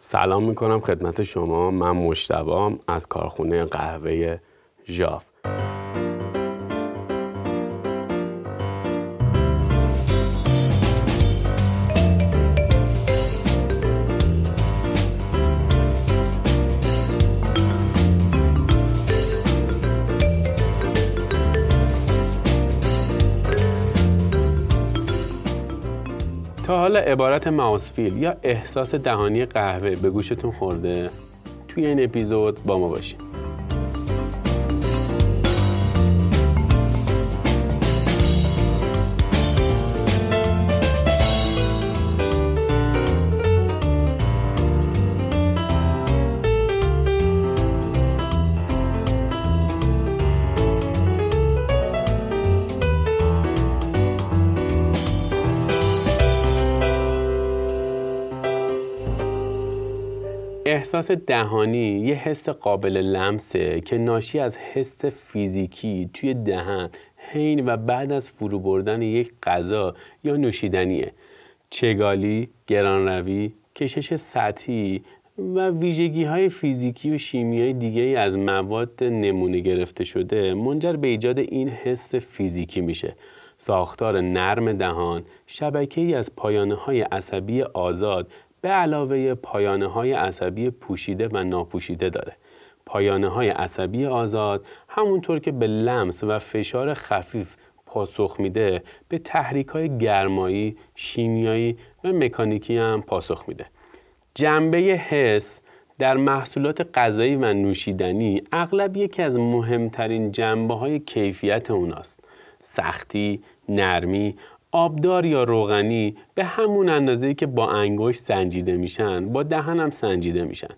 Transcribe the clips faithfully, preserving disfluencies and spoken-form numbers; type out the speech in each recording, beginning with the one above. سلام میکنم خدمت شما. من مجتبی‌ام از کارخونه قهوه ژاف. تا حالا عبارت ماوسفیل یا احساس دهانی قهوه به گوشتون خورده؟ توی این اپیزود با ما باشید. احساس دهانی یه حس قابل لمسه که ناشی از حس فیزیکی توی دهن حین و بعد از فرو بردن یک غذا یا نوشیدنیه. چگالی، گرانروی، کشش سطحی و ویژگی‌های فیزیکی و شیمیایی دیگه‌ای از مواد نمونه گرفته شده منجر به ایجاد این حس فیزیکی میشه. ساختار نرم دهان، شبکه‌ای از پایانه‌های عصبی آزاد به علاوه پایانه‌های عصبی پوشیده و ناپوشیده داره. پایانه‌های عصبی آزاد همونطور که به لمس و فشار خفیف پاسخ میده، به تحریک‌های گرمایی، شیمیایی و مکانیکی هم پاسخ میده. جنبه حس در محصولات غذایی و نوشیدنی اغلب یکی از مهمترین جنبه‌های کیفیت اوناست. سختی، نرمی، آبدار یا روغنی به همون اندازه‌ای که با انگشت سنجیده میشن، با دهن هم سنجیده میشن.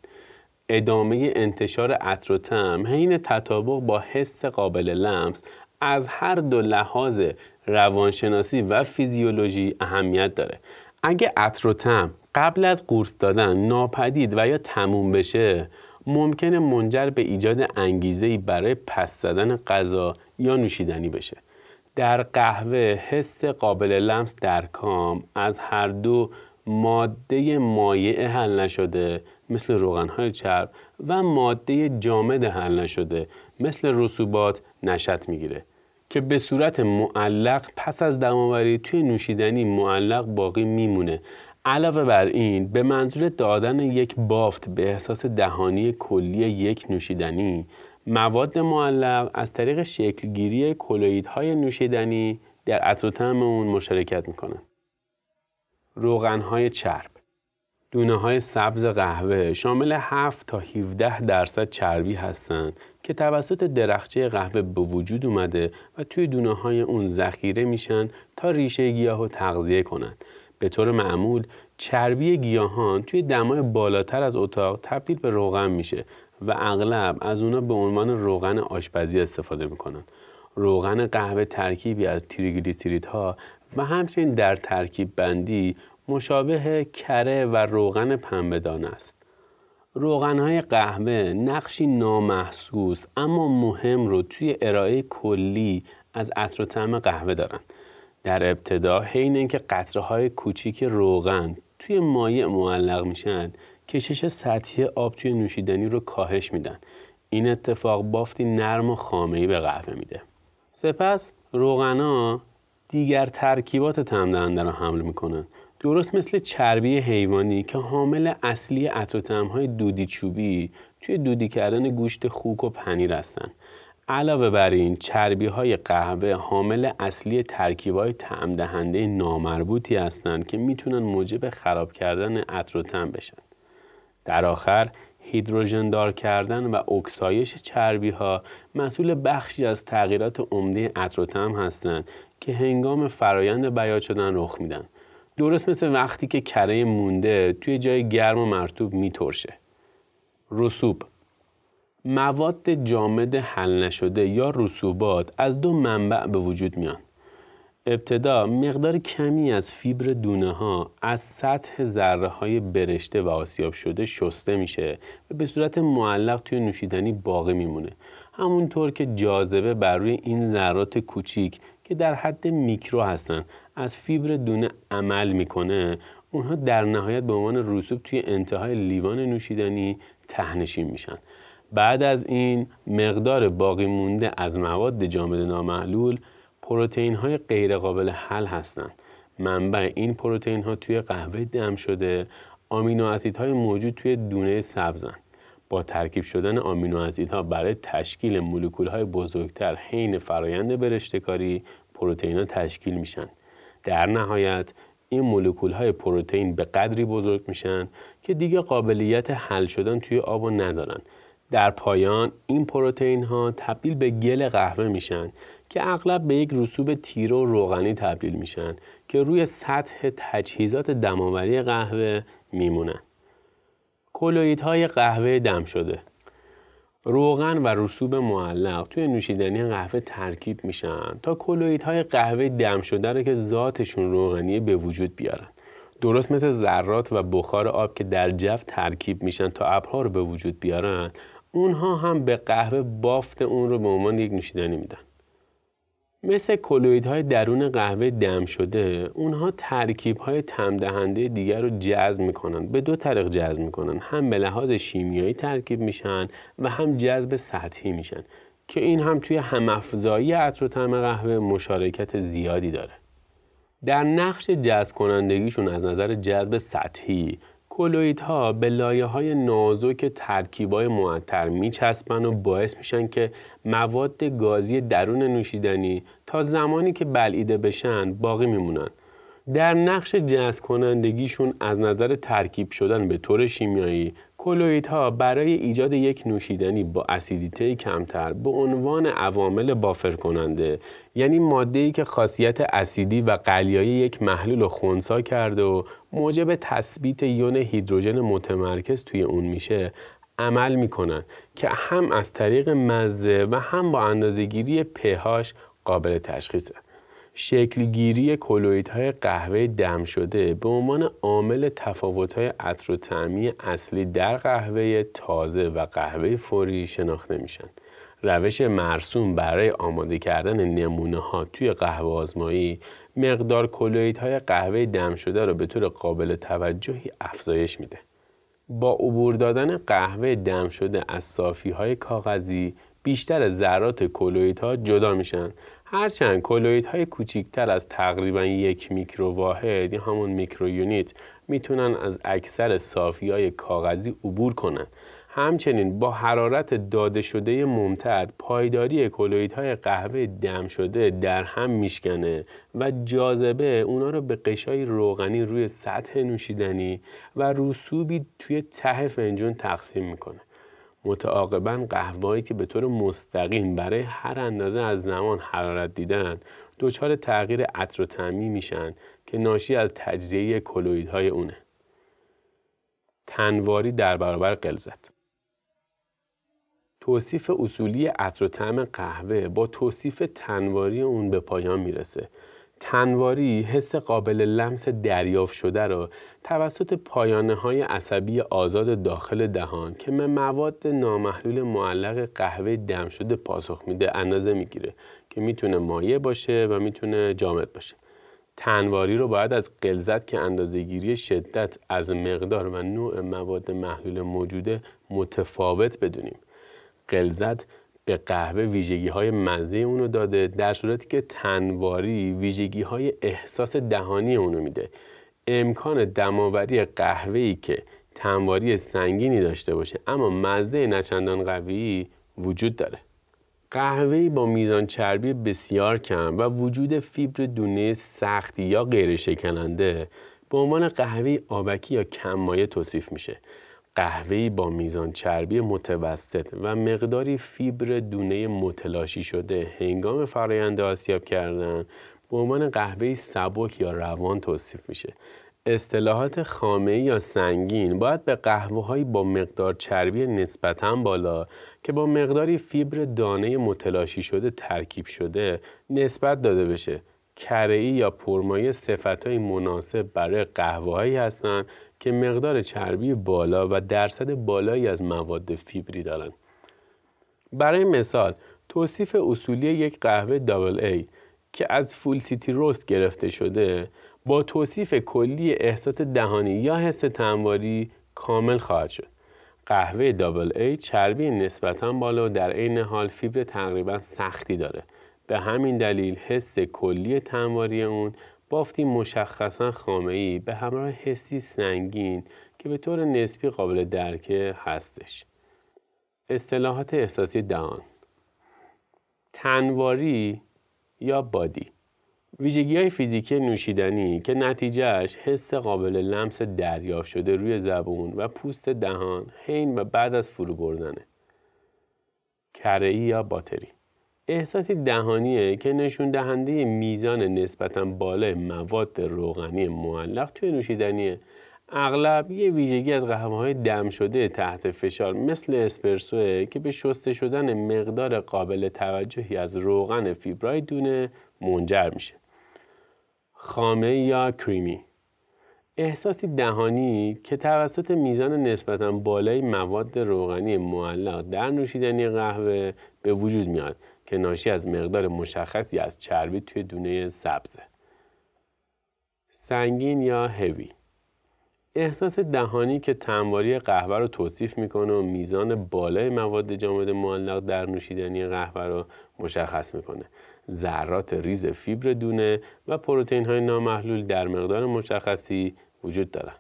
ادامه انتشار عطر و طعم حین تطابق با حس قابل لمس از هر دو لحاظ روانشناسی و فیزیولوژی اهمیت داره. اگه عطر و طعم قبل از قورت دادن ناپدید و یا تموم بشه، ممکنه منجر به ایجاد انگیزه‌ای برای پس زدن غذا یا نوشیدنی بشه. در قهوه حس قابل لمس در کام از هر دو ماده مایع حل نشده مثل روغن‌های چرب و ماده جامد حل نشده مثل رسوبات نشأت میگیره که به صورت معلق پس از دم‌آوری توی نوشیدنی معلق باقی میمونه. علاوه بر این، به منظور دادن یک بافت به احساس دهانی کلی یک نوشیدنی، مواد معلق از طریق شکلگیری کلوئیدهای نوشیدنی در عطر و طعم اون مشارکت میکنن. روغنهای چرب. دونه های سبز قهوه شامل هفت تا هفده درصد چربی هستند که توسط درخچه قهوه به وجود اومده و توی دونه های اون ذخیره میشن تا ریشه گیاهو تغذیه کنن. به طور معمول چربی گیاهان توی دمای بالاتر از اتاق تبدیل به روغن میشه و اغلب از اونا به عنوان روغن آشپزی استفاده میکنن. روغن قهوه ترکیبی از تریگلیسیریدها و همچنین در ترکیب بندی مشابه کره و روغن پنبه‌دان است. روغن‌های قهوه نقشی نامحسوس اما مهم رو توی ارائه کلی از عطر و طعم قهوه دارن. در ابتدا حین اینکه قطره‌های کوچیک روغن توی مایع معلق میشن، کشش سطحی آب توی نوشیدنی رو کاهش میدن. این اتفاق بافتی نرم و خامه‌ای به قهوه میده. سپس روغنا دیگر ترکیبات طعم دهنده رو حمل میکنن. درست مثل چربی حیوانی که حامل اصلی عطر و طعم‌های دودی چوبی توی دودی کردن گوشت خوک و پنیر هستن. علاوه بر این، چربی‌های قهوه حامل اصلی ترکیب‌های طعم دهنده نامربوطی هستن که میتونن موجب خراب کردن عطر و طعم بشن. در آخر، هیدروژن دار کردن و اکسایش چربی‌ها مسئول بخشی از تغییرات عمده عطر و طعم هستند که هنگام فرایند بیاض شدن رخ میدن. درست مثل وقتی که کره مونده توی جای گرم و مرطوب میترشه. رسوب. مواد جامد حل نشده یا رسوبات از دو منبع به وجود میان. ابتدا مقدار کمی از فیبر دونه ها از سطح ذره های برشته و آسیاب شده شسته میشه و به صورت معلق توی نوشیدنی باقی میمونه، همونطور که جاذبه بر روی این ذرات کوچیک که در حد میکرو هستن از فیبر دونه عمل میکنه. اونها در نهایت به عنوان رسوب توی انتهای لیوان نوشیدنی ته‌نشین میشن. بعد از این مقدار باقی مونده از مواد جامد نامحلول پروتئین های غیر قابل حل هستند. منبع این پروتئین ها توی قهوه دم شده آمینو اسیدهای موجود توی دونه سبزن. با ترکیب شدن آمینو اسیدها برای تشکیل مولکول های بزرگتر حین فرایند برشته‌کاری پروتئین ها تشکیل میشن. در نهایت این مولکول های پروتئین به قدری بزرگ میشن که دیگه قابلیت حل شدن توی آب ندارن. در پایان این پروتئین ها تبدیل به گل قهوه میشن که اغلب به یک رسوب تیره و روغنی تبدیل میشن که روی سطح تجهیزات دمآوری قهوه میمونن. کلوئیدهای قهوه دم شده. روغن و رسوب معلق توی نوشیدنی قهوه ترکیب میشن تا کلوئیدهای قهوه دم شده رو که ذاتشون روغنیه به وجود بیارن. درست مثل ذرات و بخار آب که در جف ترکیب میشن تا ابرها رو به وجود بیارن، اونها هم به قهوه بافت اون رو به عنوان یک نوشیدنی میدن. مثل کلوئیدهای درون قهوه دم شده، اونها ترکیب‌های تم‌دهنده دیگر رو جذب می‌کنن. به دو طریق جذب می‌کنن، هم به لحاظ شیمیایی ترکیب میشن و هم جذب سطحی میشن که این هم توی هم‌افزایی عطر و طعم قهوه مشارکت زیادی داره. در نقش جذب کنندگیشون از نظر جذب سطحی، کلوئیدها به لایه‌های نازک ترکیب‌های معطر میچسبن و باعث میشن که مواد گازی درون نوشیدنی تا زمانی که بلعیده بشن باقی میمونن. در نقش جذب کنندگیشون از نظر ترکیب شدن به طور شیمیایی، کلوئیدها برای ایجاد یک نوشیدنی با اسیدیته کمتر به عنوان عوامل بافر کننده، یعنی ماده‌ای که خاصیت اسیدی و قلیایی یک محلول رو خنثی کرده و موجب تثبیت یون هیدروژن متمرکز توی اون میشه، عمل میکنن که هم از طریق مزه و هم با اندازه‌گیری pH قابل تشخیصه. شکل‌گیری کلوئیدهای قهوه دم شده به عنوان عامل تفاوت‌های عطر و طعمی اصلی در قهوه تازه و قهوه فوری شناخته میشن. روش مرسوم برای آماده کردن نمونه‌ها توی قهوه آزمایی مقدار کلوئیدهای قهوه دم شده را به طور قابل توجهی افزایش میده. با عبور دادن قهوه دم شده از صافی‌های کاغذی، بیشتر ذرات کلوئیدها جدا میشن. هرچند کلوئیدهای کوچکتر از تقریباً یک میکروواحد یا همون میکرو یونیت میتونن از اکثر صافی‌های کاغذی عبور کنن. همچنین با حرارت داده شده ممتد پایداری کلوئیدهای قهوه دم شده در هم میشکنه و جاذبه اونا رو به قشای روغنی روی سطح نوشیدنی و رسوبی توی ته فنجون تقسیم میکنه. متعاقباً قهوه‌ای که به طور مستقیم برای هر اندازه از زمان حرارت دیدن دچار تغییر عطر و طعمی میشن که ناشی از تجزیه کلوئیدهای اونه. تنواری در برابر غلظت. توصیف اصولی عطر و طعم قهوه با توصیف تنواری اون به پایان میرسه. تنواری حس قابل لمس دریافت شده را توسط پایانه های عصبی آزاد داخل دهان که به مواد نامحلول معلق قهوه دم شده پاسخ میده اندازه میگیره که میتونه مایع باشه و میتونه جامد باشه. تنواری رو باید از غلظت که اندازه‌گیری شدت از مقدار و نوع مواد محلول موجوده متفاوت بدونیم. غلظت به قهوه ویژگی‌های مزه اونو داده، در صورتی که تنواری ویژگی‌های احساس دهانی اونو میده. امکان دماوری قهوه‌ای که تنواری سنگینی داشته باشه اما مزه نچندان قوی وجود داره. قهوه‌ای با میزان چربی بسیار کم و وجود فیبر دونه سخت یا غیر شکننده به عنوان قهوه آبکی یا کم مایع توصیف میشه. قهوه‌ای با میزان چربی متوسط و مقداری فیبر دونه متلاشی شده هنگام فرآیند آسیاب کردن به عنوان قهوه‌ای سبک یا روان توصیف میشه. اصطلاحات خامه‌ای یا سنگین باید به قهوه‌هایی با مقدار چربی نسبتاً بالا که با مقداری فیبر دانه متلاشی شده ترکیب شده نسبت داده بشه. کره‌ای یا پرمایه صفت‌های مناسب برای قهوه‌هایی هستند که مقدار چربی بالا و درصد بالایی از مواد فیبری دارند. برای مثال توصیف اصولی یک قهوه دابل ای که از فول سیتی روست گرفته شده با توصیف کلی احساس دهانی یا حس تنواری کامل خواهد شد. قهوه دابل ای چربی نسبتاً بالا و در عین حال فیبر تقریباً سختی داره. به همین دلیل حس کلی تنواری اون بافتی مشخصاً خامه‌ای به همراه حسی سنگین که به طور نسبی قابل درکه هستش. اصطلاحات احساسی دهان: تنواری یا بادی، ویژگی‌های فیزیکی نوشیدنی که نتیجهش حس قابل لمس دریافت شده روی زبون و پوست دهان حین و بعد از فرو بردنه. کره‌ای یا باتری، احساسی دهانیه که نشون دهنده میزان نسبتاً بالای مواد روغنی معلق توی نوشیدنیه. اغلب یه ویژگی از قهوه‌های دم شده تحت فشار مثل اسپرسوه که به شسته شدن مقدار قابل توجهی از روغن فیبرای دونه منجر میشه. خامه یا کریمی، احساسی دهانی که توسط میزان نسبتاً بالای مواد روغنی معلق در نوشیدنی قهوه به وجود میاد که ناشی از مقدار مشخصی از چربی توی دونه سبزه. سنگین یا هوی، احساس دهانی که تنواری قهوه رو توصیف میکنه و میزان بالای مواد جامد معلق در نوشیدنی قهوه رو مشخص میکنه. ذرات ریز فیبر دونه و پروتئین های نامحلول در مقدار مشخصی وجود دارن.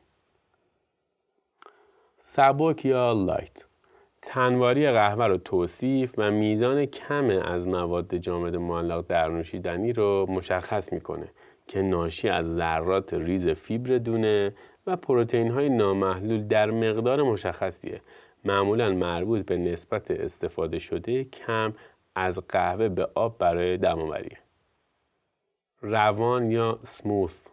سبک یا لایت، تنواری قهوه رو توصیف و میزان کم از مواد جامد معلق در نوشیدنی رو مشخص میکنه که ناشی از ذرات ریز فیبر دونه و پروتئین های نامحلول در مقدار مشخصیه، معمولاً مربوط به نسبت استفاده شده کم از قهوه به آب برای دم‌آوری. روان یا سموث،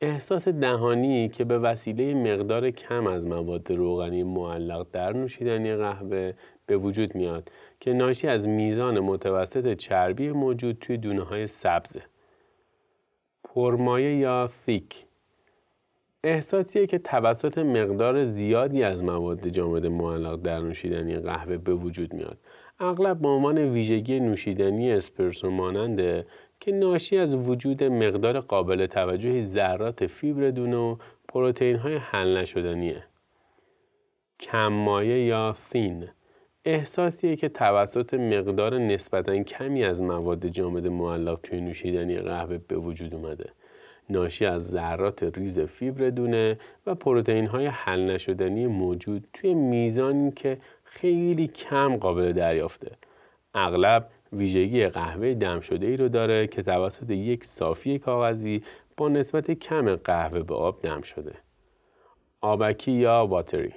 احساس دهانی که به وسیله مقدار کم از مواد روغنی معلق در نوشیدنی قهوه به وجود میاد که ناشی از میزان متوسط چربی موجود توی دونه‌های سبزه. پرمایه یا ثیک، احساسیه که توسط مقدار زیادی از مواد جامد معلق در نوشیدنی قهوه به وجود میاد، اغلب به عنوان ویژگی نوشیدنی اسپرسو ماننده که ناشی از وجود مقدار قابل توجهی ذرات فیبر دونه و پروتئین های حل نشدنیه. کم مایه یا تین، احساسیه که توسط مقدار نسبتاً کمی از مواد جامد معلق توی نوشیدنی قهوه به وجود اومده، ناشی از ذرات ریز فیبر دونه و پروتئین های حل نشدنی موجود توی میزانی که خیلی کم قابل دریافته. اغلب ویژگی قهوه دم شده ای رو داره که توسط یک صافی کاغذی با نسبت کم قهوه به آب دم شده. آبکی یا واتری،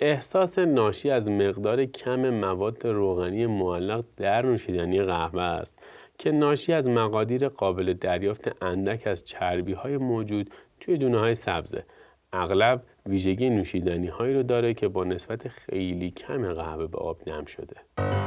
احساس ناشی از مقدار کم مواد روغنی معلق در نوشیدنی قهوه است که ناشی از مقادیر قابل دریافت اندک از چربی‌های موجود توی دونه‌های سبزه، اغلب ویژگی نوشیدنی‌هایی رو داره که با نسبت خیلی کم قهوه به آب نم شده.